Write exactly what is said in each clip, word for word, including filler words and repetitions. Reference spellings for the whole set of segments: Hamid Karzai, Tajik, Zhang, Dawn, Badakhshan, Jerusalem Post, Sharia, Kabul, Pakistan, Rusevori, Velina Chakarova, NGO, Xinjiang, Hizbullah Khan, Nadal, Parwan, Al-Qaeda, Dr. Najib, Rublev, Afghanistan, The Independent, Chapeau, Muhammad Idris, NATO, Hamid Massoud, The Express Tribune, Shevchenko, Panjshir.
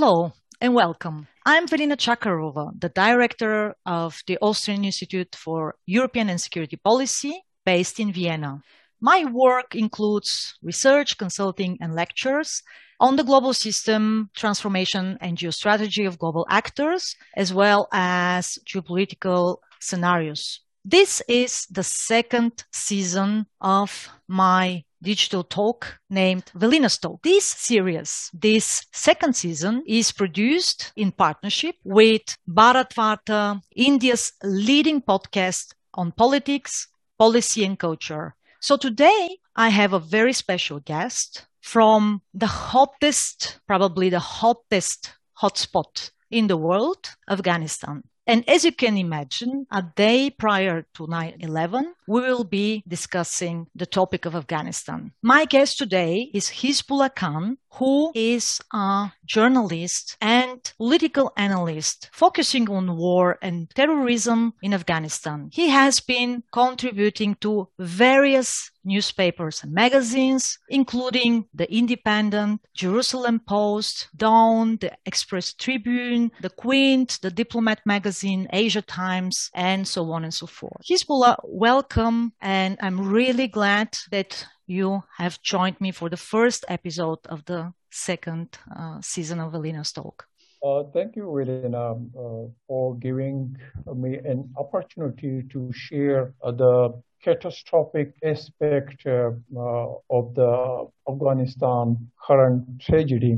Hello and welcome. I'm Velina Chakarova, the director of the Austrian Institute for European and Security Policy based in Vienna. My work includes research, consulting and lectures on the global system, transformation and geostrategy of global actors, as well as geopolitical scenarios. This is the second season of my digital talk named Velina's Talk. This series, this second season, is produced in partnership with Bharat Varta, India's leading podcast on politics, policy and culture. So today I have a very special guest from the hottest, probably the hottest hotspot in the world, Afghanistan. And as you can imagine, a day prior to nine eleven, we will be discussing the topic of Afghanistan. My guest today is Hizbullah Khan, who is a journalist and political analyst focusing on war and terrorism in Afghanistan. He has been contributing to various newspapers and magazines, including The Independent, Jerusalem Post, Dawn, The Express Tribune, The Quint, The Diplomat Magazine, Asia Times, and so on and so forth. Hizbullah, welcome, and I'm really glad that you have joined me for the first episode of the second uh, season of Velina's Talk. Uh, thank you, Velina, uh, for giving me an opportunity to share uh, the catastrophic aspect uh, uh, of the Afghanistan current tragedy.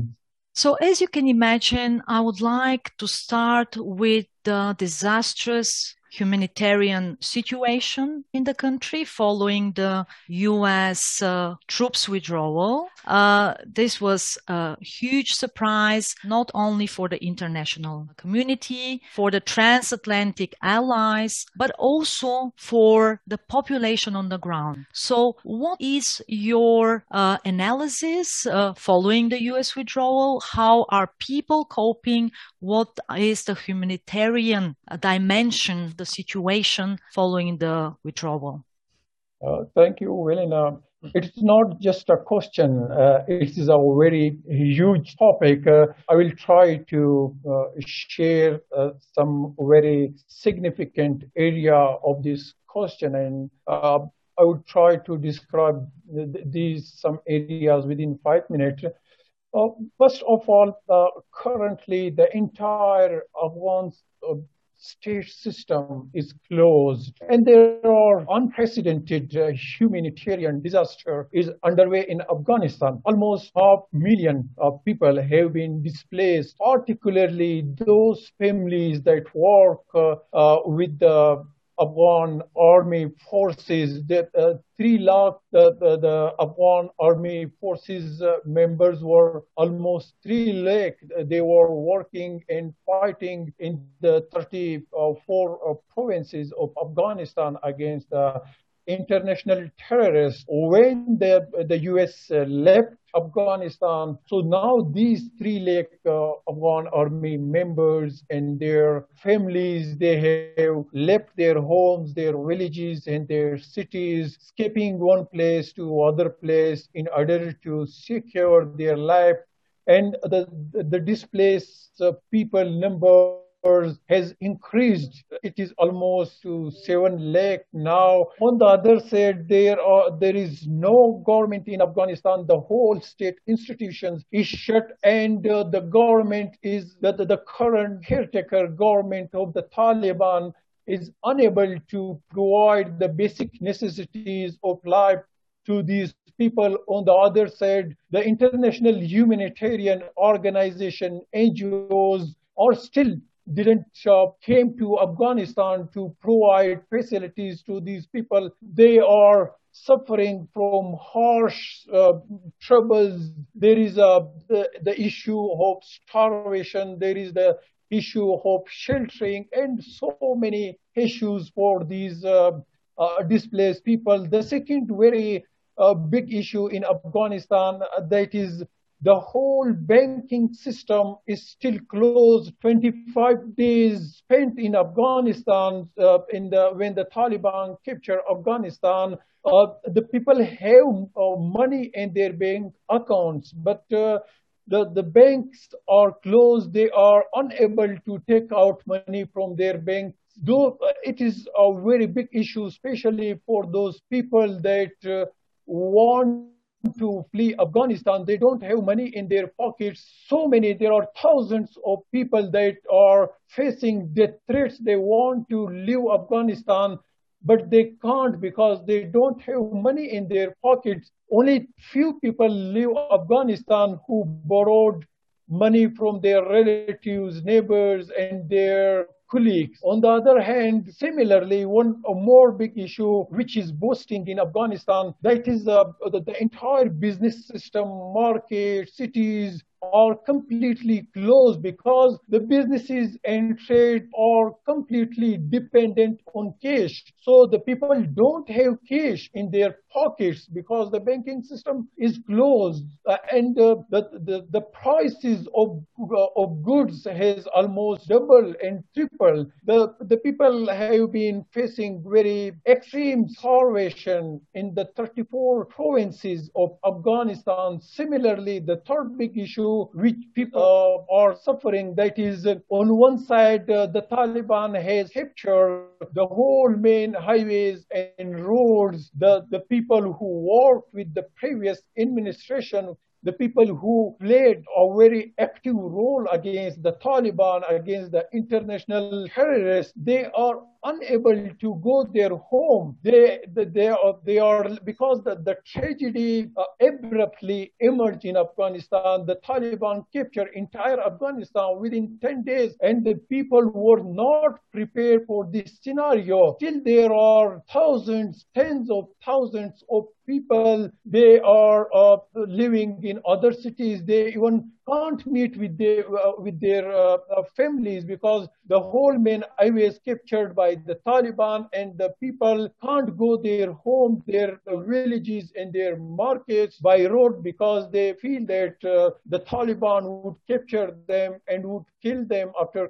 So as you can imagine, I would like to start with the disastrous humanitarian situation in the country following the U S uh, troops withdrawal. Uh, this was a huge surprise, not only for the international community, for the transatlantic allies, but also for the population on the ground. So what is your uh, analysis uh, following the U S withdrawal? How are people coping? What is the humanitarian dimension, the situation following the withdrawal? Uh, thank you, Velina. It's not just a question. Uh, it is a very huge topic. Uh, I will try to uh, share uh, some very significant area of this question, and uh, I will try to describe th- these some areas within five minutes. Uh, first of all, uh, currently the entire Afghan uh, state system is closed, and there are unprecedented uh, humanitarian disaster is underway in Afghanistan. Almost half million of people have been displaced, particularly those families that work uh, uh, with the Afghan army forces. That uh, three lakh the, the, the Afghan army forces uh, members were almost three lakh. They were working and fighting in the thirty-four uh, provinces of Afghanistan against the uh, international terrorists. When the the U S uh, left Afghanistan, so now these three lakh uh, Afghan army members and their families, they have left their homes, their villages and their cities, skipping one place to other place in order to secure their life. And the, the, the displaced uh, people number has increased. It is almost to seven lakh now. On the other side, there are there is no government in Afghanistan. The whole state institutions is shut, and uh, the government is the, the current caretaker government of the Taliban is unable to provide the basic necessities of life to these people. On the other side, the international humanitarian organization N G Os are still didn't uh, came to Afghanistan to provide facilities to these people. They are suffering from harsh uh, troubles. There is a, the, the issue of starvation. There is the issue of sheltering and so many issues for these uh, uh, displaced people. The second very uh, big issue in Afghanistan, uh, that is the whole banking system is still closed. twenty-five days spent in Afghanistan uh, in the when the Taliban captured Afghanistan, uh, the people have uh, money in their bank accounts, but uh, the, the banks are closed. They are unable to take out money from their banks. Though it is a very big issue, especially for those people that uh, want to flee Afghanistan. They don't have money in their pockets. So many, there are thousands of people that are facing death threats. They want to leave Afghanistan, but they can't because they don't have money in their pockets. Only few people leave Afghanistan who borrowed money from their relatives, neighbors, and their colleagues. On the other hand, similarly, one a more big issue which is boosting in Afghanistan, that is uh, the, the entire business system, markets, cities are completely closed because the businesses and trade are completely dependent on cash. So the people don't have cash in their pockets because the banking system is closed, uh, and uh, the, the the prices of uh, of goods has almost doubled and tripled. The, the people have been facing very extreme starvation in the thirty-four provinces of Afghanistan. Similarly, the third big issue which people uh, are suffering, that is, uh, on one side, uh, the Taliban has captured the whole main highways and roads. The, the people who worked with the previous administration, the people who played a very active role against the Taliban, against the international terrorists, they are unable to go their home. They, they, are, they are, because the, the tragedy uh, abruptly emerged in Afghanistan. The Taliban captured entire Afghanistan within ten days, and the people were not prepared for this scenario. Still, there are thousands, tens of thousands of people. They are uh, living in other cities. They even can't meet with their, uh, with their uh, families because the whole main highway is captured by the Taliban, and the people can't go their home, their villages and their markets by road because they feel that uh, the Taliban would capture them and would kill them after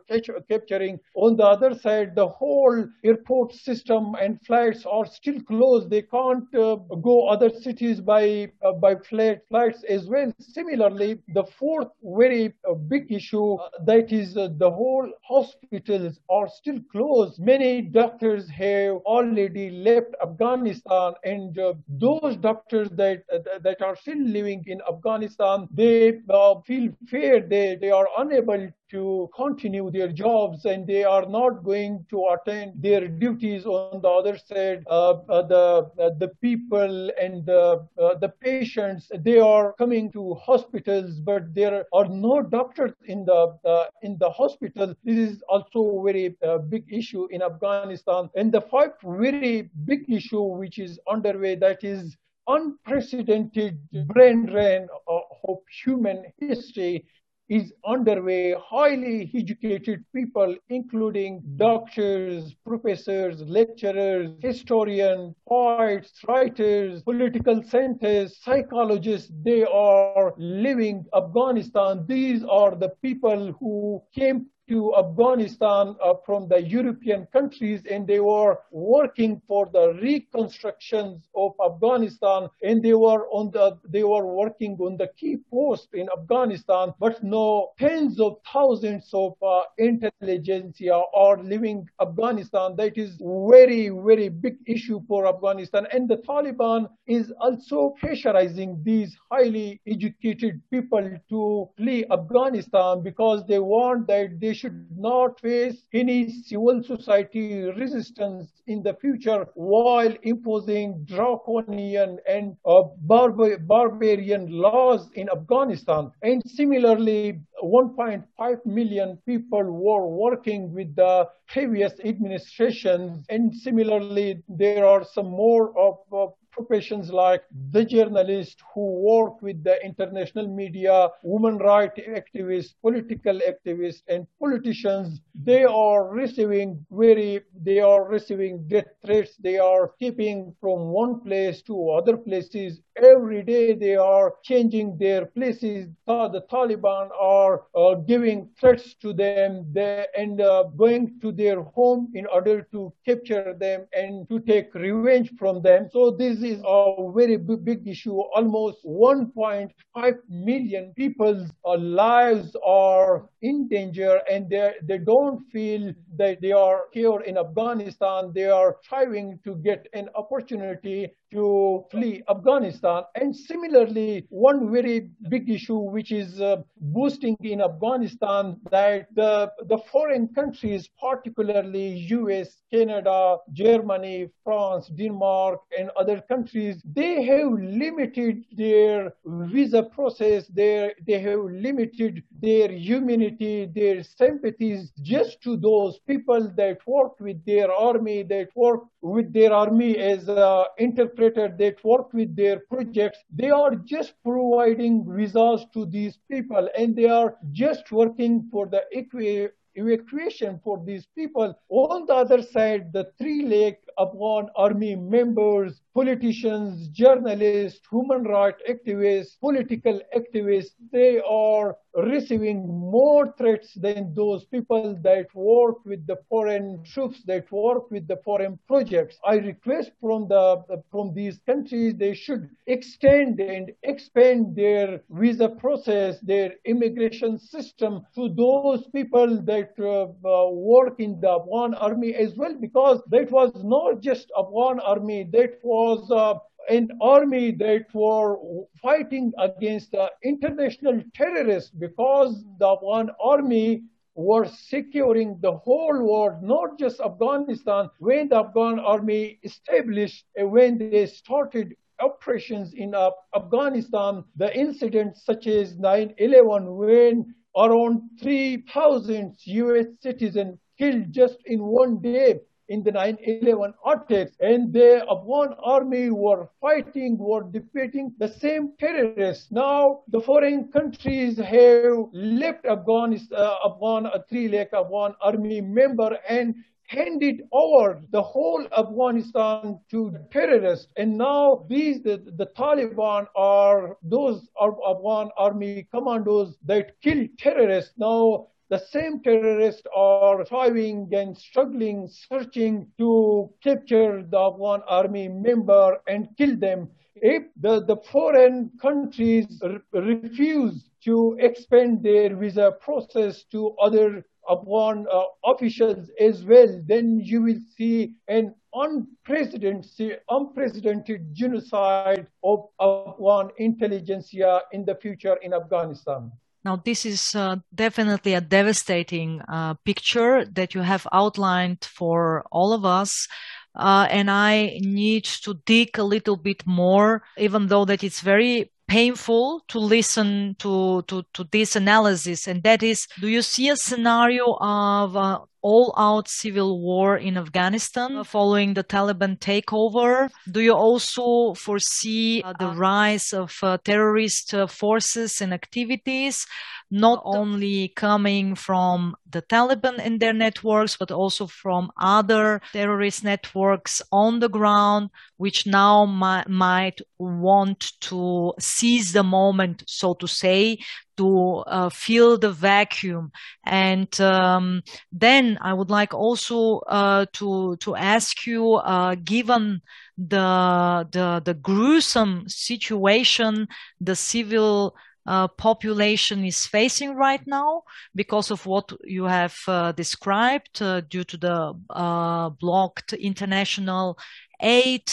capturing. On the other side, the whole airport system and flights are still closed. They can't uh, go other cities by, uh, by flights as well. Similarly, the fourth very uh, big issue, uh, that is uh, the whole hospitals are still closed. Many doctors have already left Afghanistan, and uh, those doctors that uh, that are still living in Afghanistan, they uh, feel fear. They, they are unable to continue their jobs, and they are not going to attend their duties. On the other side, uh, uh, the uh, the people and the uh, the patients, they are coming to hospitals, but there are no doctors in the uh, in the hospital. This is also a very uh, big issue in Afghanistan. And the fifth very big issue which is underway, that is unprecedented brain drain of human history is underway. Highly educated people, including doctors, professors, lecturers, historians, poets, writers, political scientists, psychologists, they are leaving Afghanistan. These are the people who came to Afghanistan uh, from the European countries, and they were working for the reconstructions of Afghanistan, and they were on the they were working on the key posts in Afghanistan. But no, tens of thousands of uh, intelligentsia are leaving Afghanistan. That is very very big issue for Afghanistan, and the Taliban is also pressurizing these highly educated people to flee Afghanistan because they want that they should not face any civil society resistance in the future, while imposing draconian and uh, barbar barbarian laws in Afghanistan. And similarly, one point five million people were working with the previous administrations, and similarly, there are some more of uh, professions like the journalists who work with the international media, women rights activists, political activists, and politicians. They are receiving very, they are receiving death threats. They are escaping from one place to other places, Every day they are changing their places. The Taliban are uh, giving threats to them. They end up going to their home in order to capture them and to take revenge from them. So this is a very big, big issue. Almost one point five million people's uh, lives are in danger, and they they don't feel that they are here in Afghanistan. They are trying to get an opportunity to flee Afghanistan. And similarly, one very big issue which is uh, boosting in Afghanistan, that the, the foreign countries, particularly U S, Canada, Germany, France, Denmark, and other countries, they have limited their visa process, their, they have limited their humanity, their sympathies just to those people that work with their army, that work with their army as uh, interpreters, that work with their projects. They are just providing visas to these people, and they are just working for the equi evacuation for these people. On the other side, the three-leg Afghan army members, politicians, journalists, human rights activists, political activists, they are receiving more threats than those people that work with the foreign troops, that work with the foreign projects. I request from the from these countries, they should extend and expand their visa process, their immigration system to those people that uh, work in the Afghan army as well, because that was not just Afghan army, that was uh, an army that were fighting against uh, international terrorists, because the Afghan army were securing the whole world, not just Afghanistan. When the Afghan army established, when they started operations in uh, Afghanistan, the incidents such as nine eleven, when around three thousand U S citizens killed just in one day, in the nine eleven attacks, and the Afghan army were fighting, were defeating the same terrorists. Now the foreign countries have left Afghanistan, uh, Afghan, a three-leg Afghan army member, and handed over the whole Afghanistan to terrorists. And now these, the, the Taliban are those Afghan army commandos that kill terrorists. Now the same terrorists are thriving and struggling, searching to capture the Afghan army member and kill them. If the, the foreign countries refuse to expand their visa process to other Afghan uh, officials as well, then you will see an unprecedented, unprecedented genocide of Afghan intelligentsia in the future in Afghanistan. Now, this is uh, definitely a devastating uh, picture that you have outlined for all of us. Uh, and I need to dig a little bit more, even though that it's very painful to listen to, to, to this analysis. And that is, do you see a scenario of uh, all-out civil war in Afghanistan following the Taliban takeover? Do you also foresee uh, the rise of uh, terrorist uh, forces and activities, not only coming from the Taliban and their networks, but also from other terrorist networks on the ground, which now mi- might want to seize the moment, so to say, to uh, fill the vacuum? And um, then I would like also uh, to to ask you, uh, given the, the the gruesome situation the civil uh, population is facing right now, because of what you have uh, described uh, due to the uh, blocked international aid,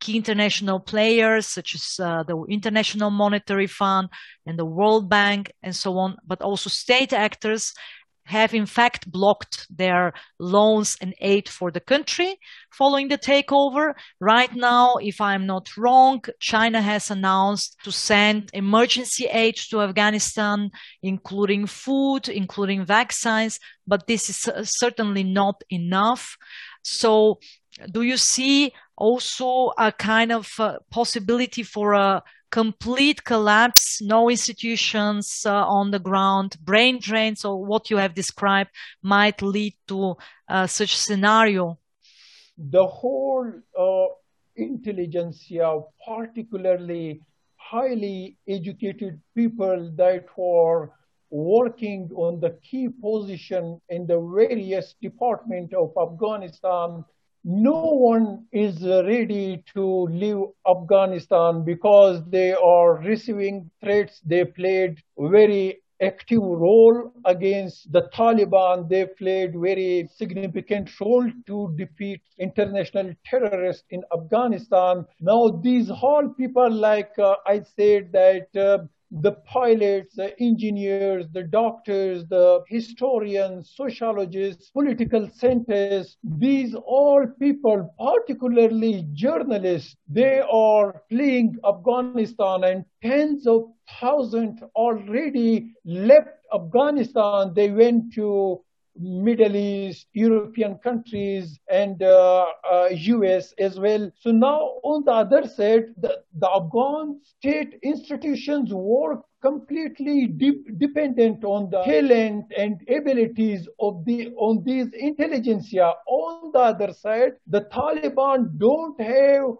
key international players such as uh, the International Monetary Fund and the World Bank and so on, but also state actors have in fact blocked their loans and aid for the country following the takeover. Right now, if I'm not wrong, China has announced to send emergency aid to Afghanistan, including food, including vaccines, but this is uh, certainly not enough. So do you see also a kind of uh, possibility for a complete collapse, no institutions uh, on the ground, brain drains, or what you have described might lead to uh, such scenario? The whole uh, intelligentsia, particularly highly educated people that were working on the key position in the various departments of Afghanistan. No one is ready to leave Afghanistan because they are receiving threats. They played very active role against the Taliban. They played very significant role to defeat international terrorists in Afghanistan. Now, these whole people, like uh, I said, that uh, the pilots, the engineers, the doctors, the historians, sociologists, political scientists, these all people, particularly journalists, they are fleeing Afghanistan, and tens of thousands already left Afghanistan. They went to Middle East, European countries, and uh, uh, U S as well. So now on the other side, the, the Afghan state institutions were completely de- dependent on the talent and abilities of the on these intelligentsia. On the other side, the Taliban don't have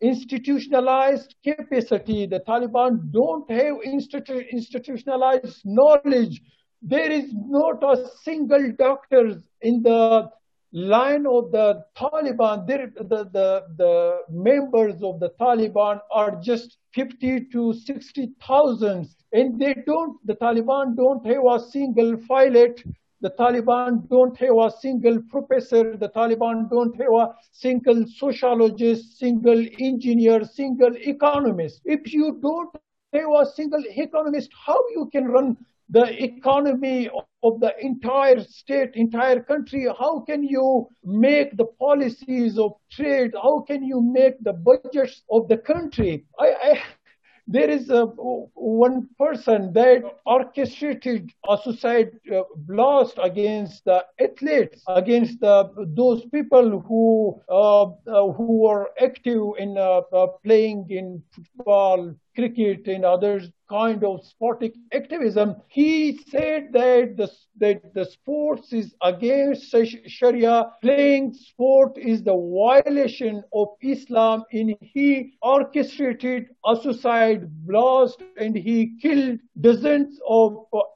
institutionalized capacity. The Taliban don't have institu- institutionalized knowledge. There is not a single doctor in the line of the Taliban. There, the, the, the members of the Taliban are just fifty to sixty thousand. And they don't, the Taliban don't have a single pilot. The Taliban don't have a single professor. The Taliban don't have a single sociologist, single engineer, single economist. If you don't have a single economist, how you can run the economy of the entire state, entire country? How can you make the policies of trade? How can you make the budgets of the country? I, I, there is a, one person that orchestrated a suicide blast against the athletes, against the, those people who uh, uh, who were active in uh, uh, playing in football, cricket, and other kind of sporting activism. He said that the, that the sports is against Sharia. Playing sport is the violation of Islam, and he orchestrated a suicide blast and he killed dozens of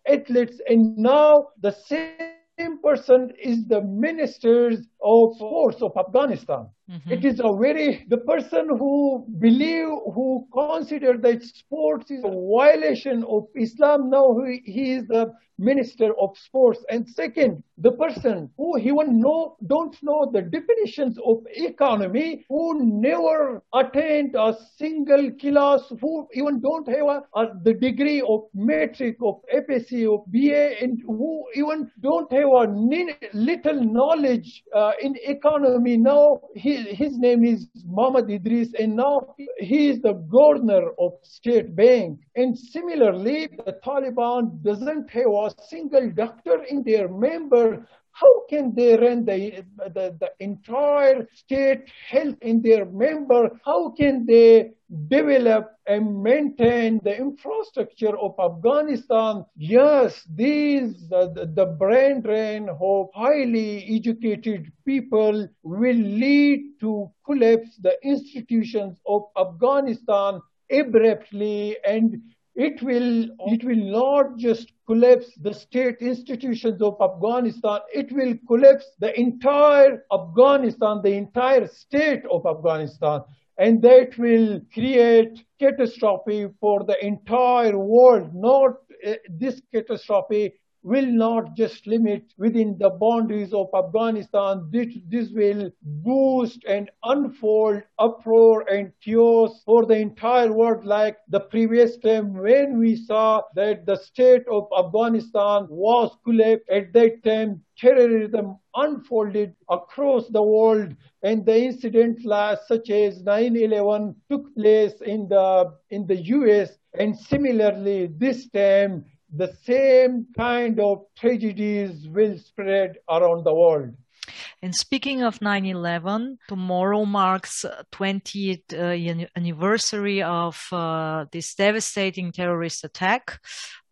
athletes. And now the same person is the ministers of sports of Afghanistan. Mm-hmm. It is a very, the person who believe, who consider that sports is a violation of Islam, now he, he is the minister of sports. And second, the person who he won't know, don't know the definitions of economy, who never attained a single class, who even don't have a, a, the degree of metric, of F S C, of B A, and who even don't have a nin, little knowledge uh, in economy. Now he, his name is Muhammad Idris, and now he is the governor of State Bank. And similarly, the Taliban doesn't have a single doctor in their member. How can they run the, the, the entire state health in their member? How can they develop and maintain the infrastructure of Afghanistan? Yes, these, the, the brain drain of highly educated people will lead to collapse the institutions of Afghanistan abruptly, and It will, it will not just collapse the state institutions of Afghanistan, it will collapse the entire Afghanistan, the entire state of Afghanistan. And that will create catastrophe for the entire world. Not uh, this catastrophe will not just limit within the boundaries of Afghanistan. This, this will boost and unfold uproar and chaos for the entire world, like the previous time when we saw that the state of Afghanistan was collapsed. At that time, terrorism unfolded across the world, and the incidents such as nine eleven took place in the, in the U S. And similarly, this time, the same kind of tragedies will spread around the world. And speaking of nine eleven, tomorrow marks twentieth uh, anniversary of uh, this devastating terrorist attack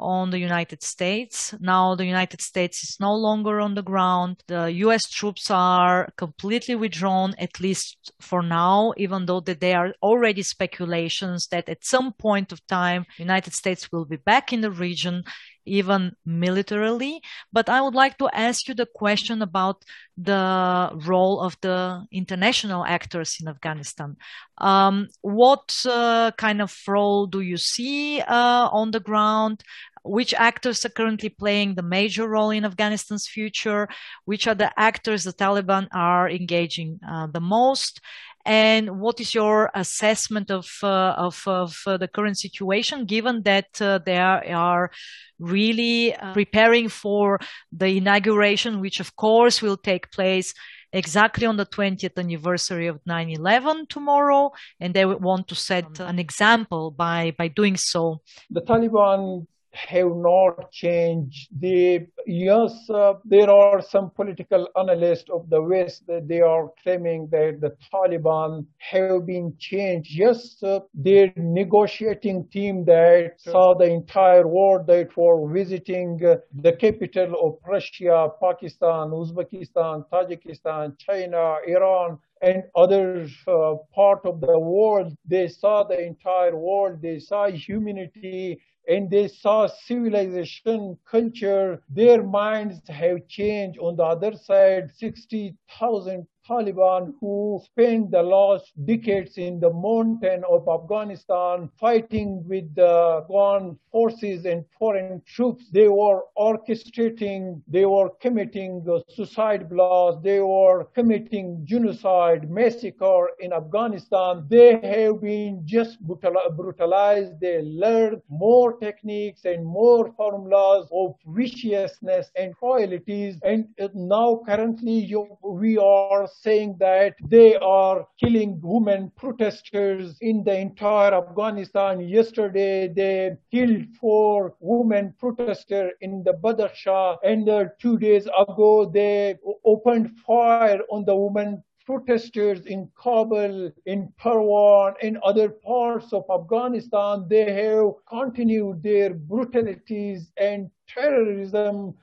on the United States. Now the United States is no longer on the ground. The U S troops are completely withdrawn, at least for now, even though that there are already speculations that at some point of time, the United States will be back in the region, even militarily. But I would like to ask you the question about the role of the international actors in Afghanistan. Um, what uh, kind of role do you see uh, on the ground? Which actors are currently playing the major role in Afghanistan's future? Which are the actors the Taliban are engaging uh, the most? And what is your assessment of uh, of, of uh, the current situation, given that uh, they are really uh, preparing for the inauguration, which of course will take place exactly on the twentieth anniversary of nine eleven tomorrow, and they want to set an example by by doing so? The Taliban have not changed. They, yes, uh, there are some political analysts of the West that they are claiming that the Taliban have been changed. Yes, uh, their negotiating team that saw the entire world that were visiting uh, the capital of Russia, Pakistan, Uzbekistan, Tajikistan, China, Iran, and other uh, part of the world, they saw the entire world, they saw humanity, and they saw civilization, culture. Their minds have changed. On the other side, sixty thousand Taliban who spent the last decades in the mountain of Afghanistan fighting with the Afghan forces and foreign troops. They were orchestrating, they were committing suicide blasts, they were committing genocide, massacre in Afghanistan. They have been just brutalized. They learned more techniques and more formulas of viciousness and cruelties. And now currently you, we are saying that they are killing women protesters in the entire Afghanistan. Yesterday, they killed four women protesters in the Badakhshan, and uh, two days ago, they opened fire on the women protesters in Kabul, in Parwan, in other parts of Afghanistan. They have continued their brutalities and terrorism,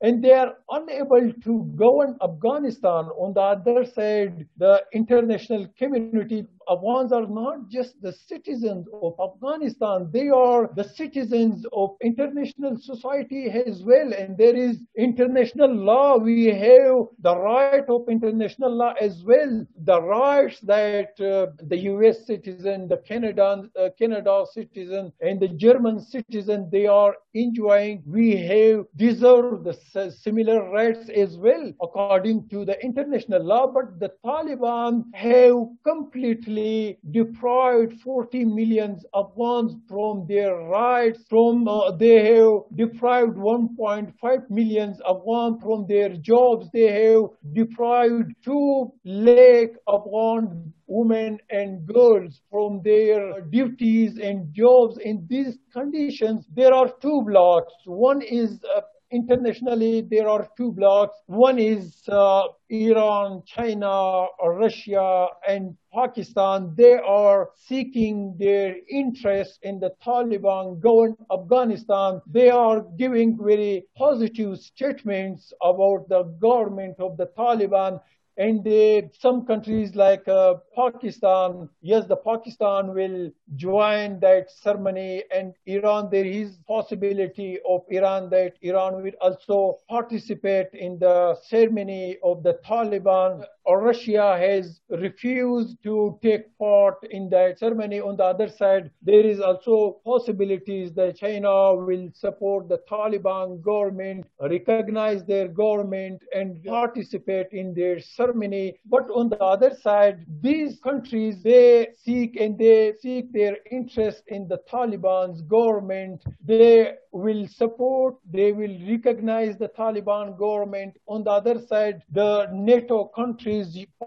and they are unable to govern Afghanistan. On the other side, the international community, Afghans are not just the citizens of Afghanistan, they are the citizens of international society as well. And there is international law. We have the right of international law as well. The rights that uh, the U S citizen, the Canadian, uh, Canada citizen, and the German citizen, they are enjoying. We have deserved the similar rights as well, according to the international law. But the Taliban have completely deprived forty million Afghans from their rights, from uh, they have deprived one point five million Afghans from their jobs, they have deprived two lakh Afghan women and girls from their duties and jobs. In these conditions, there are two blocks. One is uh, internationally, there are two blocks. One is uh, Iran, China, Russia, and Pakistan. They are seeking their interest in the Taliban governed Afghanistan. They are giving very positive statements about the government of the Taliban. And they, some countries like uh, Pakistan, yes, the Pakistan will join that ceremony, and Iran, there is possibility of Iran that Iran will also participate in the ceremony of the Taliban. Russia has refused to take part in that ceremony. On the other side, there is also possibilities that China will support the Taliban government, recognize their government, and participate in their ceremony. But on the other side, these countries, they seek and they seek their interest in the Taliban's government. They will support, they will recognize the Taliban government. On the other side, the NATO countries,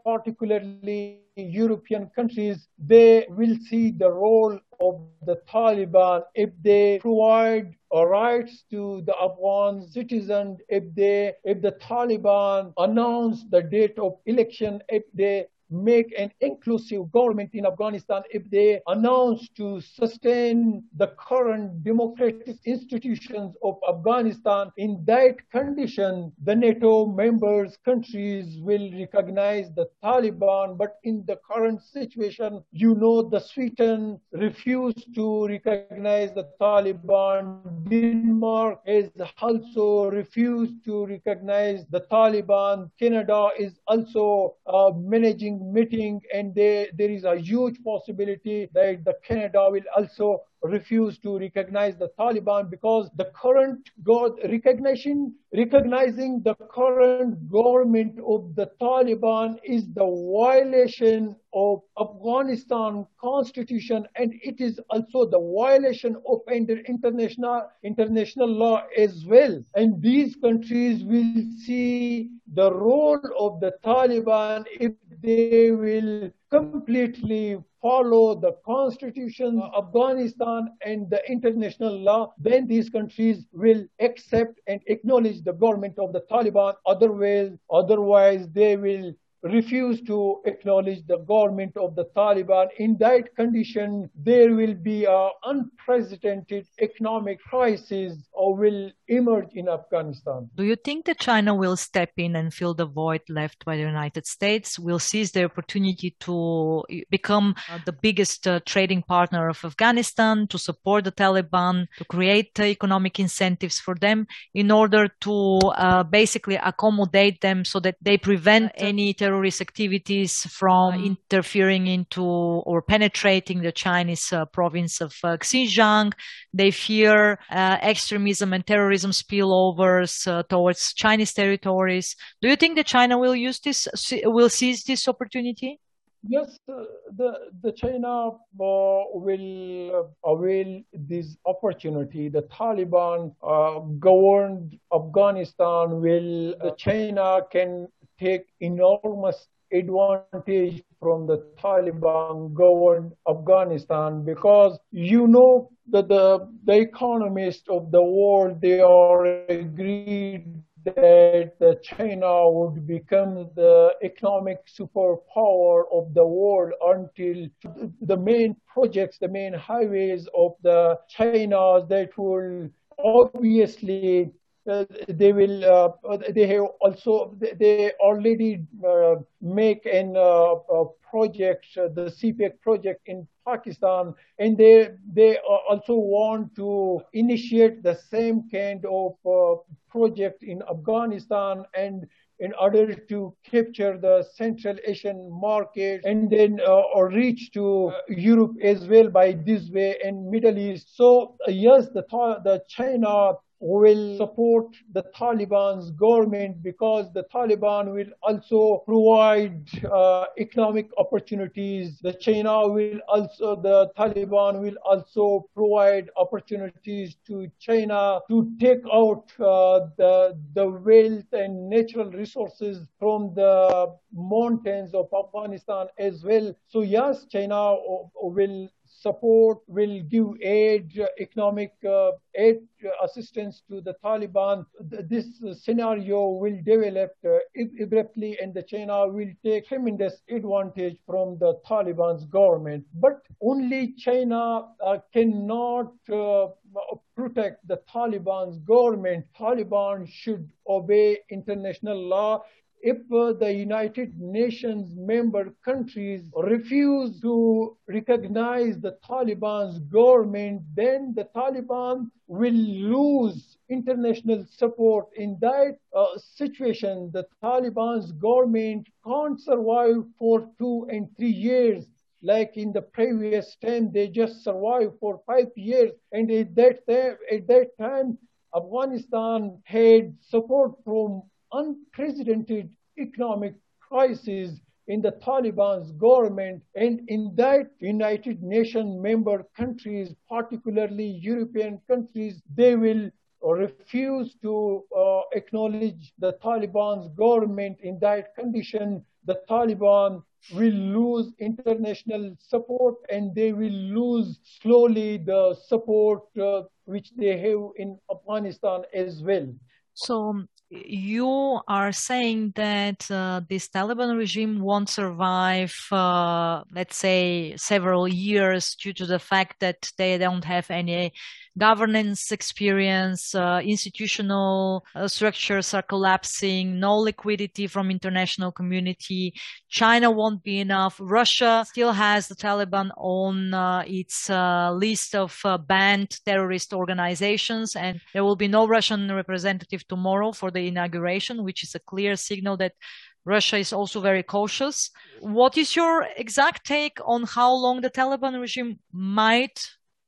particularly European countries, they will see the role of the Taliban if they provide or rights to the Afghan citizens if they, if the Taliban announce the date of election, if they make an inclusive government in Afghanistan, if they announce to sustain the current democratic institutions of Afghanistan. In that condition, the NATO members countries will recognize the Taliban. But in the current situation, you know, the Sweden refused to recognize the Taliban. Denmark is also refused to recognize the Taliban. Canada is also uh, managing meeting, and they, there is a huge possibility that the Canada will also refuse to recognize the Taliban, because the current God recognition, recognizing the current government of the Taliban is the violation of Afghanistan constitution, and it is also the violation of international international law as well. And these countries will see the role of the Taliban if they will completely follow the constitution of Afghanistan and the international law. Then these countries will accept and acknowledge the government of the Taliban. Otherwise, otherwise they will refuse to acknowledge the government of the Taliban. In that condition, there will be an unprecedented economic crisis or will emerge in Afghanistan. Do you think that China will step in and fill the void left by the United States, will seize the opportunity to become the biggest uh, trading partner of Afghanistan, to support the Taliban, to create uh, economic incentives for them in order to uh, basically accommodate them so that they prevent any terror terrorist activities from interfering into or penetrating the Chinese uh, province of uh, Xinjiang? They fear uh, extremism and terrorism spillovers uh, towards Chinese territories. Do you think that China will use this, will seize this opportunity? Yes, uh, the the China uh, will uh, avail this opportunity. The Taliban uh, governed Afghanistan. Will uh, China can take enormous advantage from the Taliban governed Afghanistan, because you know that the the economists of the world, they are agreed that China would become the economic superpower of the world until the main projects, the main highways of the China, that will obviously uh, they will uh, they have also they already uh, make an uh, a project, uh, the C P E C project in Pakistan, and they they also want to initiate the same kind of uh, project in Afghanistan, and in order to capture the Central Asian market, and then uh, or reach to uh, Europe as well by this way, and Middle East. So uh, yes, the the China will support the Taliban's government, because the Taliban will also provide uh, economic opportunities. The China will also, the Taliban will also provide opportunities to China to take out uh, the, the wealth and natural resources from the mountains of Afghanistan as well. So yes, China will support, will give aid, economic uh, aid assistance to the Taliban. This scenario will develop uh, abruptly, and the China will take tremendous advantage from the Taliban's government. But only China uh, cannot uh, protect the Taliban's government. Taliban should obey international law. If uh, the United Nations member countries refuse to recognize the Taliban's government, then the Taliban will lose international support. In that uh, situation, the Taliban's government can't survive for two and three years. Like in the previous time, they just survived for five years. And at that time, at that time Afghanistan had support from unprecedented economic crisis in the Taliban's government, and in that United Nations member countries, particularly European countries, they will refuse to uh, acknowledge the Taliban's government. In that condition, the Taliban will lose international support, and they will lose slowly the support uh, which they have in Afghanistan as well. So you are saying that uh, this Taliban regime won't survive, uh, let's say, several years due to the fact that they don't have any governance experience, uh, institutional uh, structures are collapsing, no liquidity from international community, China won't be enough, Russia still has the Taliban on uh, its uh, list of uh, banned terrorist organizations, and there will be no Russian representative tomorrow for the inauguration, which is a clear signal that Russia is also very cautious. What is your exact take on how long the Taliban regime might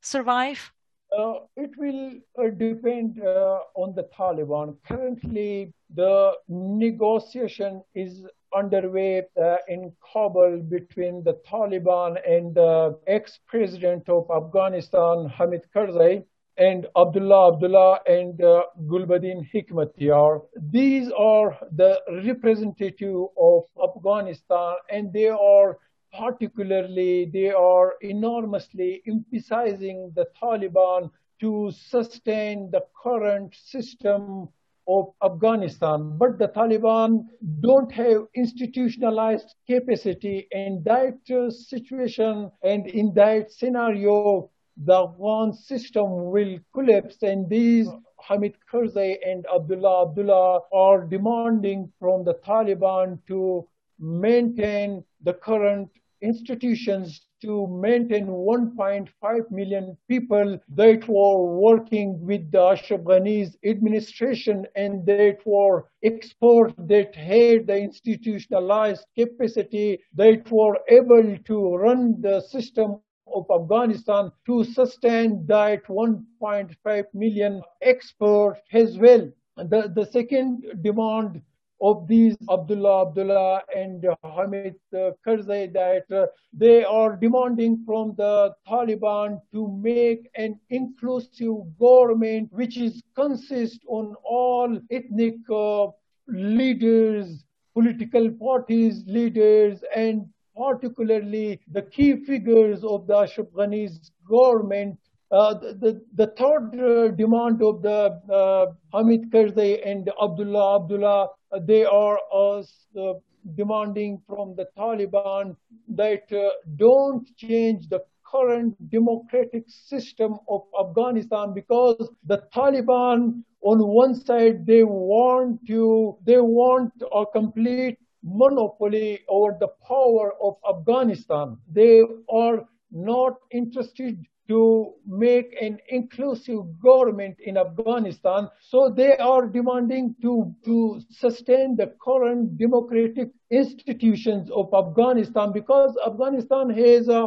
survive? Uh, it will uh, depend uh, on the Taliban. Currently, the negotiation is underway uh, in Kabul between the Taliban and the ex-president of Afghanistan, Hamid Karzai, and Abdullah Abdullah and uh, Gulbuddin Hikmatyar. These are the representative of Afghanistan, and they are particularly, they are enormously emphasizing the Taliban to sustain the current system of Afghanistan. But the Taliban don't have institutionalized capacity, and that uh, situation and in that scenario, the Afghan system will collapse, and these Hamid Karzai and Abdullah Abdullah are demanding from the Taliban to maintain the current institutions, to maintain one point five million people that were working with the Ashraf Ghani's administration and that were export, that had the institutionalized capacity, that were able to run the system of Afghanistan, to sustain that one point five million exports as well. The, the second demand of these Abdullah Abdullah and Hamid Karzai, that uh, they are demanding from the Taliban to make an inclusive government which is consist on all ethnic uh, leaders, political parties, leaders, and particularly the key figures of the Ashraf Ghani's government. Uh, the, the third uh, demand of the uh, Hamid Karzai and Abdullah Abdullah, uh, they are uh, uh, demanding from the Taliban that uh, don't change the current democratic system of Afghanistan, because the Taliban on one side, they want to, they want a complete monopoly over the power of Afghanistan. They are not interested to make an inclusive government in Afghanistan. So they are demanding to, to sustain the current democratic institutions of Afghanistan, because Afghanistan has a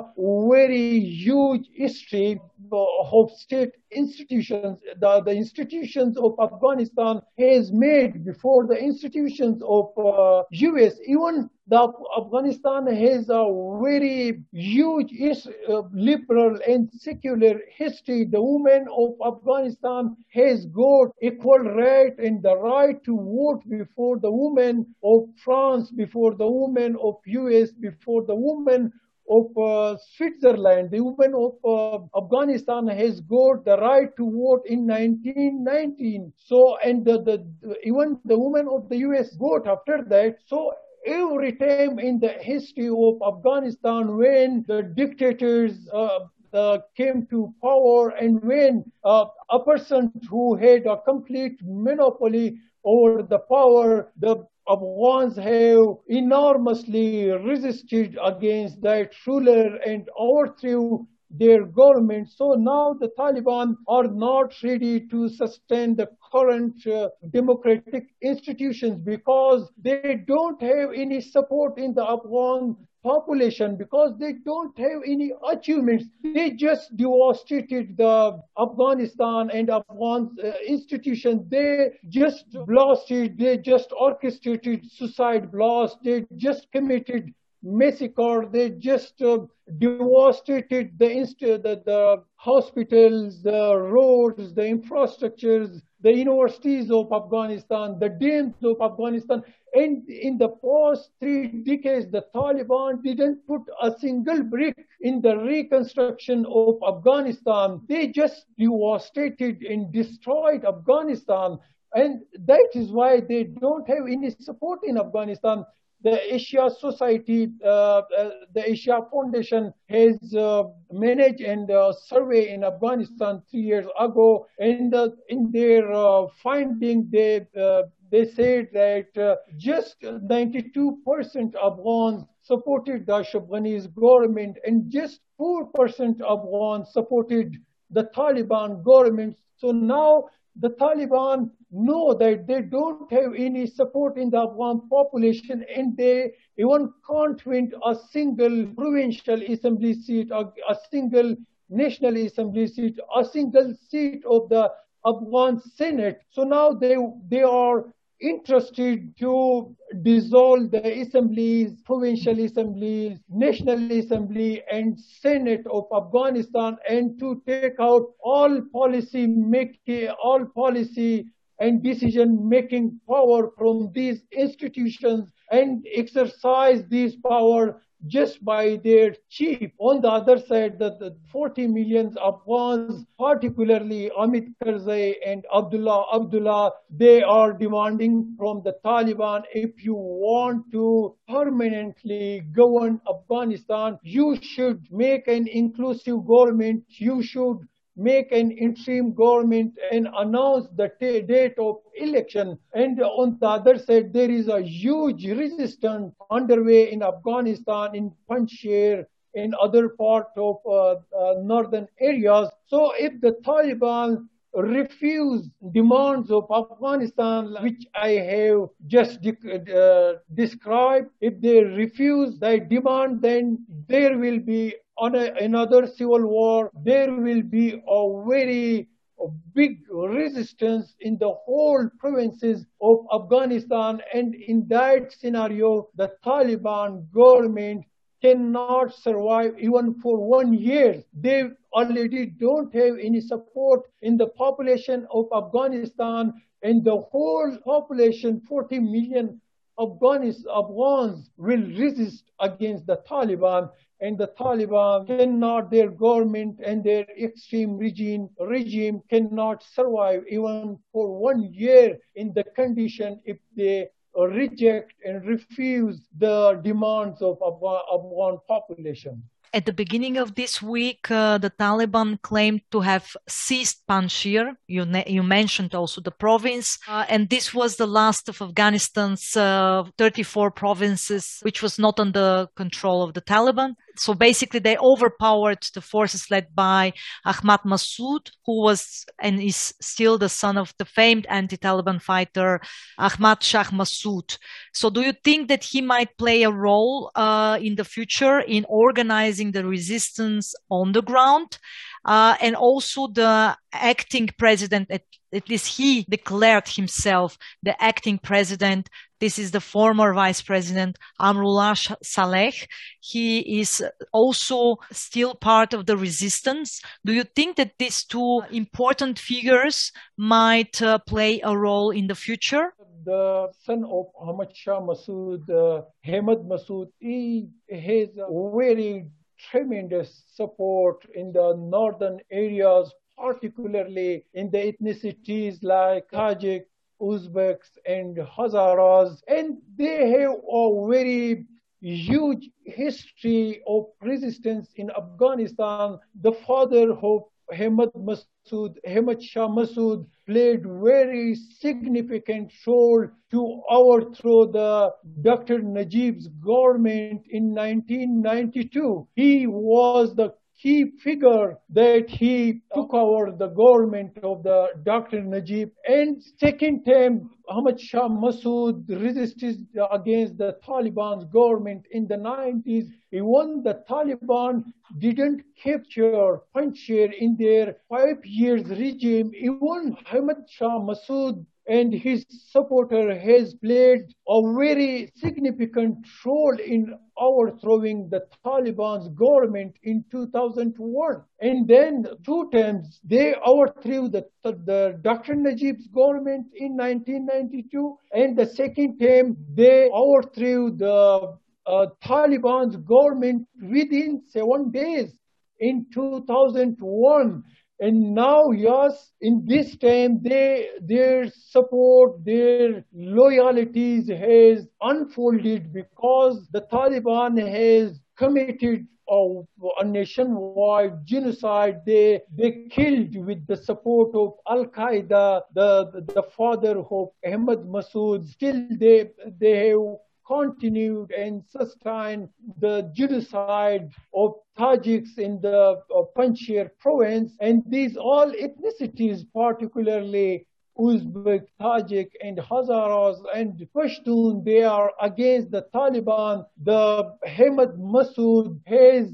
very huge history of state institutions. The, the institutions of Afghanistan has made before the institutions of uh, U S. Even the Afghanistan has a very huge is, uh, liberal and secular history. The women of Afghanistan has got equal right and the right to vote before the women of France, before before the women of U S, before the women of uh, Switzerland. The women of uh, Afghanistan has got the right to vote in nineteen nineteen. So, and the, the, the, even the women of the U S got after that. So every time in the history of Afghanistan when the dictators uh, Uh, came to power, and when uh, a person who had a complete monopoly over the power, the Afghans have enormously resisted against that ruler and overthrew their government. So now the Taliban are not ready to sustain the current uh, democratic institutions, because they don't have any support in the Afghan population, because they don't have any achievements. They just devastated the Afghanistan and Afghan uh, institutions. They just blasted, they just orchestrated suicide blast, they just committed massacre, they just uh, devastated the, inst the, the hospitals, the roads, the infrastructures, the universities of Afghanistan, the deans of Afghanistan. And in the past three decades, the Taliban didn't put a single brick in the reconstruction of Afghanistan. They just devastated and destroyed Afghanistan. And that is why they don't have any support in Afghanistan. The Asia Society, uh, uh, the Asia Foundation has uh, managed and uh, survey in Afghanistan three years ago. And uh, in their uh, finding, they uh, they said that uh, just ninety-two percent Afghans supported the Ashraf Ghani's government, and just four percent Afghans supported the Taliban government. So now the Taliban know that they don't have any support in the Afghan population, and they even can't win a single provincial assembly seat, or a single national assembly seat, a single seat of the Afghan Senate. So now they, they are interested to dissolve the assemblies, provincial assemblies, national assembly and Senate of Afghanistan, and to take out all policy making, all policy and decision making power from these institutions, and exercise this power just by their chief. On the other side, the, the forty million Afghans, particularly Hamid Karzai and Abdullah Abdullah, they are demanding from the Taliban, if you want to permanently govern Afghanistan, you should make an inclusive government, you should make an interim government and announce the date of election. And on the other side, there is a huge resistance underway in Afghanistan, in Panjshir, in other parts of uh, uh, northern areas. So if the Taliban refuse demands of Afghanistan, which I have just uh, described, if they refuse that demand, then there will be on a, another civil war. There will be a very a big resistance in the whole provinces of Afghanistan. And in that scenario, the Taliban government cannot survive even for one year. They already don't have any support in the population of Afghanistan, and the whole population, forty million Afghans, Afghans will resist against the Taliban. And the Taliban cannot, their government and their extreme regime regime cannot survive even for one year in the condition if they reject and refuse the demands of Afghan, Afghan population. At the beginning of this week, uh, the Taliban claimed to have seized Panjshir. You, you mentioned also the province. Uh, and this was the last of Afghanistan's uh, thirty-four provinces, which was not under control of the Taliban. So basically, they overpowered the forces led by Ahmad Massoud, who was and is still the son of the famed anti-Taliban fighter Ahmad Shah Massoud. So do you think that he might play a role uh, in the future in organizing the resistance on the ground? Uh, and also the acting president, at, at least he declared himself the acting president. This is the former vice president, Amrullah Saleh. He is also still part of the resistance. Do you think that these two important figures might uh, play a role in the future? The son of Ahmad Shah Massoud, uh, Hamid Massoud, he has very tremendous support in the northern areas, particularly in the ethnicities like Tajik, Uzbeks and Hazaras, and they have a very huge history of resistance in Afghanistan. The father of Hamid Massoud, Ahmad Shah Massoud, played very significant role to overthrow the Doctor Najib's government in nineteen ninety-two. He was the key figure that he took over the government of the Doctor Najib. And second time, Ahmad Shah Massoud resisted against the Taliban's government in the nineties. Even the Taliban didn't capture Panjshir in their five years regime. Even Ahmad Shah Massoud and his supporter has played a very significant role in overthrowing the Taliban's government in two thousand one. And then two times they overthrew the, the Doctor Najib's government in nineteen ninety-two, and the second time they overthrew the uh, Taliban's government within seven days in two thousand one. And now, yes, in this time, they, their support, their loyalties has unfolded because the Taliban has committed a, a nationwide genocide. They, they killed with the support of Al-Qaeda, the, the, the father of Ahmad Massoud. Still, they, they have continued and sustained the genocide of Tajiks in the uh, Panjshir province, and these all ethnicities, particularly Uzbek, Tajik, and Hazaras, and Pashtun, they are against the Taliban. The Ahmad Massoud has,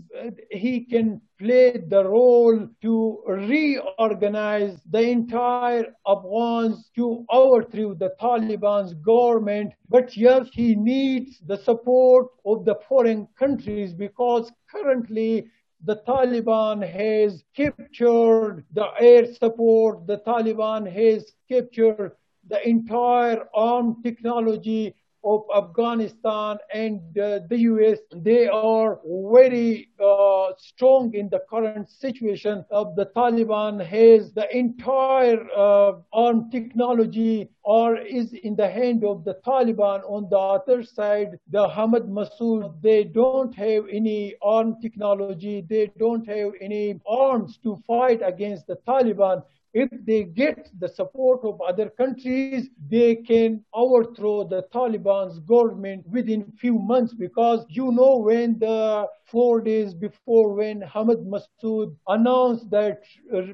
he can play the role to reorganize the entire Afghans to overthrow the Taliban's government. But yes, he needs the support of the foreign countries because currently the Taliban has captured the air support, the Taliban has captured the entire armed technology of Afghanistan, and uh, the U S, they are very uh, strong in the current situation of the Taliban has the entire uh, armed technology or is in the hand of the Taliban. On the other side, the Ahmad Massoud, they don't have any armed technology, they don't have any arms to fight against the Taliban. If they get the support of other countries, they can overthrow the Taliban's government within few months, because you know when the four days before when Ahmad Massoud announced that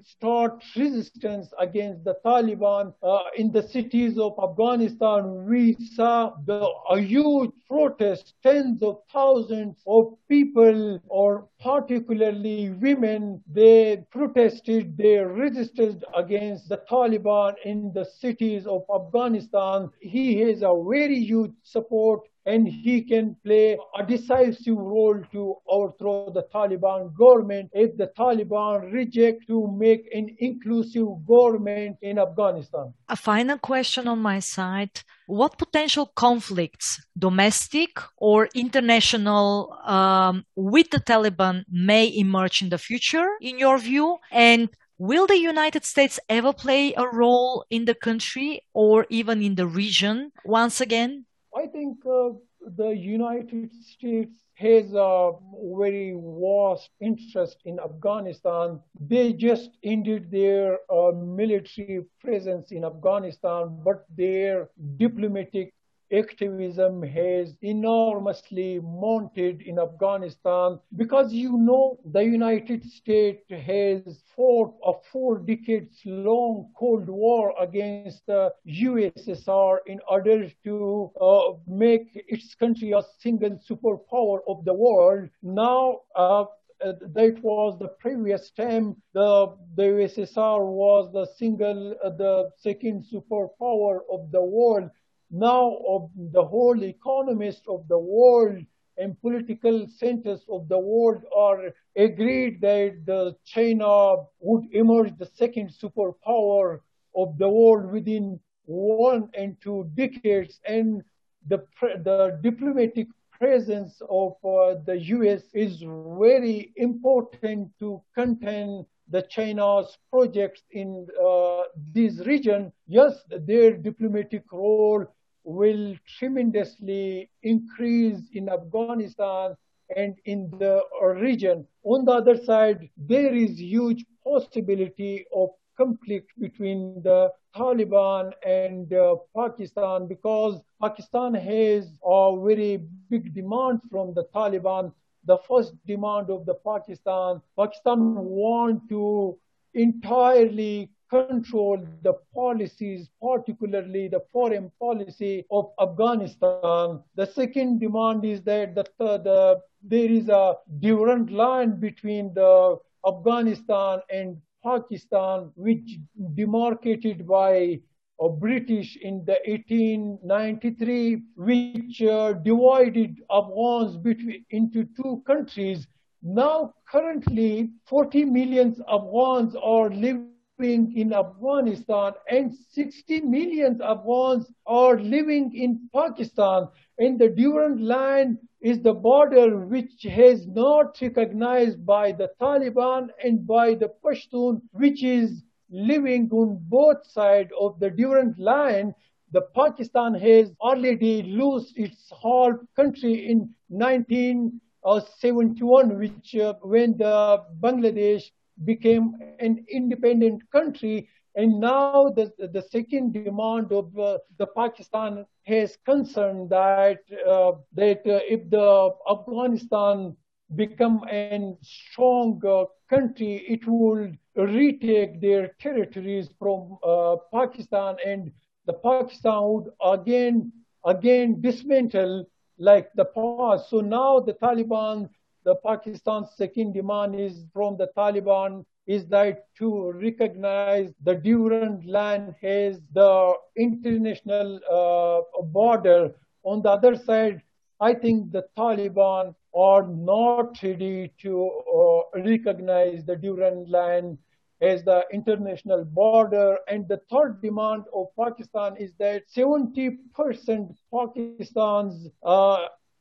start resistance against the Taliban uh, in the cities of Afghanistan, we saw the, a huge protest, tens of thousands of people, or particularly women, they protested, they resisted against the Taliban in the cities of Afghanistan. He has a very huge support, and he can play a decisive role to overthrow the Taliban government if the Taliban reject to make an inclusive government in Afghanistan. A final question on my side. What potential conflicts, domestic or international, um, with the Taliban may emerge in the future, in your view? And will the United States ever play a role in the country or even in the region once again? I think uh, the United States has a very vast interest in Afghanistan. They just ended their uh, military presence in Afghanistan, but their diplomatic activism has enormously mounted in Afghanistan, because you know the United States has fought a four decades long Cold War against the U S S R in order to uh, make its country a single superpower of the world. Now, uh, Uh, that was the previous time. The, the U S S R was the single, uh, the second superpower of the world. Now, of the whole economists of the world and political centers of the world are agreed that the China would emerge the second superpower of the world within one and two decades, and the the diplomatic presence of uh, the U S is very important to contain the China's projects in uh, this region. Yes, their diplomatic role will tremendously increase in Afghanistan and in the region. On the other side, there is huge possibility of conflict between the Taliban and uh, Pakistan, because Pakistan has a very big demand from the Taliban. The first demand of the Pakistan, Pakistan want to entirely control the policies, particularly the foreign policy of Afghanistan. The second demand is that the, the, there is a Durand Line between the Afghanistan and Pakistan, which demarcated by or British in the eighteen ninety-three, which uh, divided Afghans between, into two countries. Now currently forty million Afghans are living in Afghanistan and sixty million Afghans are living in Pakistan. And the Durand Line is the border which is not recognized by the Taliban and by the Pashtun, which is living on both sides of the Durand Line. The Pakistan has already lost its whole country in nineteen seventy-one, which uh, when the Bangladesh became an independent country, and now the the second demand of uh, the Pakistan has concern that uh, that uh, if the Afghanistan become a strong uh, country, it will retake their territories from uh, Pakistan, and the Pakistan would again again dismantle like the past. So now the Taliban, the Pakistan's second demand is from the Taliban is that to recognize the Durand Line as the international uh, border. On the other side, I think the Taliban are not ready to uh, recognize the Durand Line as the international border. And the third demand of Pakistan is that seventy percent Pakistan's uh,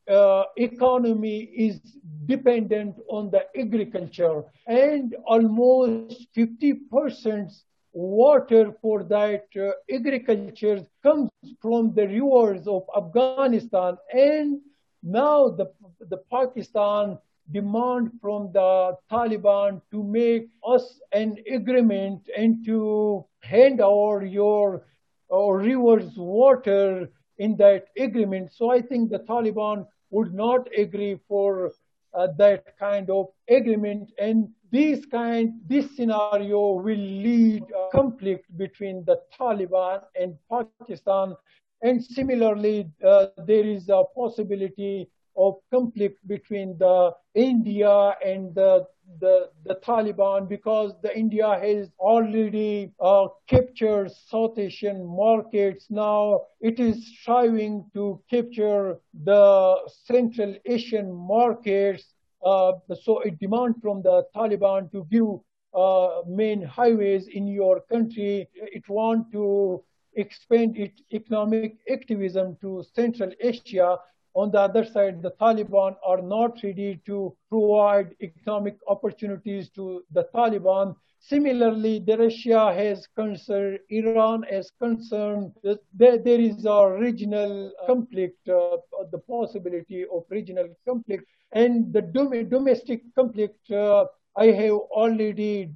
uh, economy is dependent on the agriculture, and almost fifty percent water for that uh, agriculture comes from the rivers of Afghanistan. And now the, the Pakistan demand from the Taliban to make us an agreement and to hand over your uh, rivers water in that agreement. So I think the Taliban would not agree for uh, that kind of agreement, and this kind, this scenario will lead a conflict between the Taliban and Pakistan. And similarly, uh, there is a possibility of conflict between the India and the, the, the Taliban, because the India has already uh, captured South Asian markets. Now it is striving to capture the Central Asian markets. Uh, so it demands from the Taliban to give uh, main highways in your country. It wants to expand its economic activism to Central Asia. On the other side, the Taliban are not ready to provide economic opportunities to the Taliban. Similarly, the Russia has concern, Iran has concern. There, there is a regional conflict, uh, the possibility of regional conflict. And the dom- domestic conflict, uh, I have already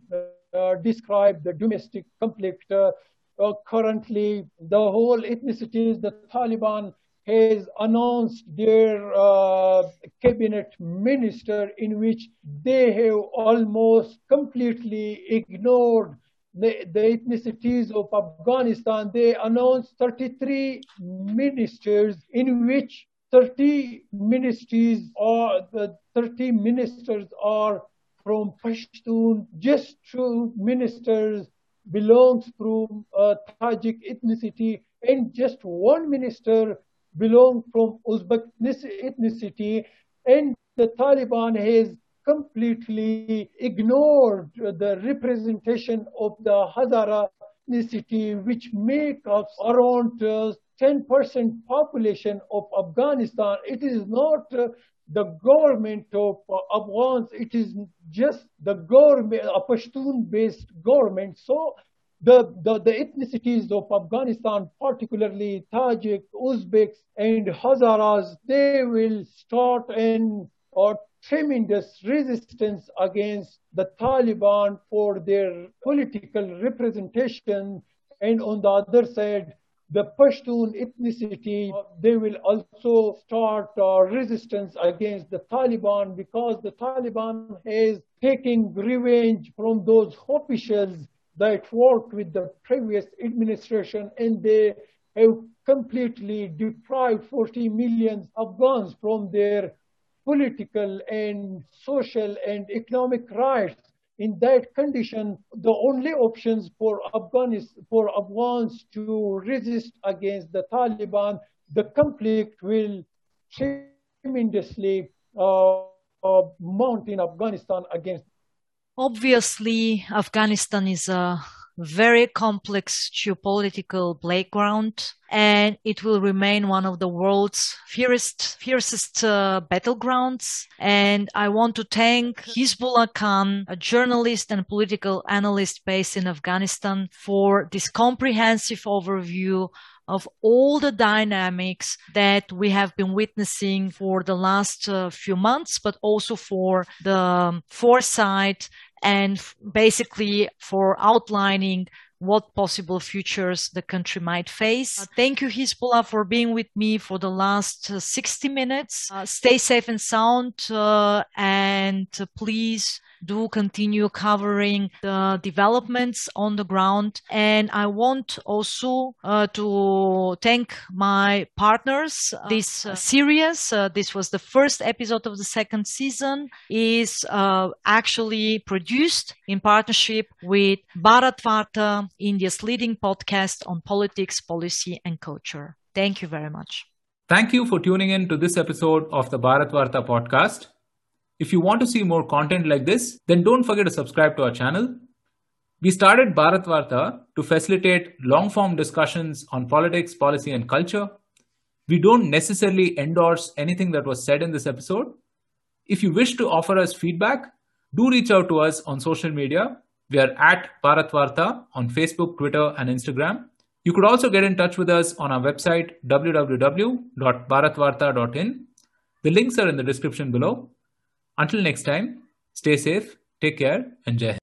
uh, described the domestic conflict. Uh, Uh, currently, the whole ethnicities, the Taliban has announced their uh, cabinet minister, in which they have almost completely ignored the, the ethnicities of Afghanistan. They announced thirty-three ministers, in which thirty ministries or the thirty ministers are from Pashtun, just two ministers belongs from uh, Tajik ethnicity, and just one minister belongs from Uzbek ethnicity. And the Taliban has completely ignored the representation of the Hazara ethnicity, which makes up around uh, ten percent population of Afghanistan. It is not uh, the government of uh, Afghans, it is just the government, a Pashtun-based government. So the, the, the ethnicities of Afghanistan, particularly Tajik, Uzbeks, and Hazaras, they will start an or tremendous resistance against the Taliban for their political representation. And on the other side, the Pashtun ethnicity, they will also start uh, resistance against the Taliban, because the Taliban is taking revenge from those officials that worked with the previous administration, and they have completely deprived forty million Afghans from their political and social and economic rights. In that condition, the only options for Afghanis, for Afghans to resist against the Taliban, the conflict will tremendously uh, uh, mount in Afghanistan against. Obviously, Afghanistan is a very complex geopolitical playground, and it will remain one of the world's fiercest, fiercest uh, battlegrounds. And I want to thank Hizbullah Khan, a journalist and political analyst based in Afghanistan, for this comprehensive overview of all the dynamics that we have been witnessing for the last uh, few months, but also for the um, foresight and f- basically for outlining what possible futures the country might face. Uh, thank you, Hizbullah, for being with me for the last uh, sixty minutes. Uh, stay safe and sound, uh, and uh, please do continue covering the developments on the ground. And I want also uh, to thank my partners. This uh, series, uh, this was the first episode of the second season, is uh, actually produced in partnership with Bharat Varta, India's leading podcast on politics, policy and culture. Thank you very much. Thank you for tuning in to this episode of the Bharat Varta podcast. If you want to see more content like this, then don't forget to subscribe to our channel. We started Bharat Varta to facilitate long-form discussions on politics, policy, and culture. We don't necessarily endorse anything that was said in this episode. If you wish to offer us feedback, do reach out to us on social media. We are at Bharat Varta on Facebook, Twitter, and Instagram. You could also get in touch with us on our website, w w w dot bharat varta dot in. The links are in the description below. Until next time, stay safe, take care, and Jai Hind.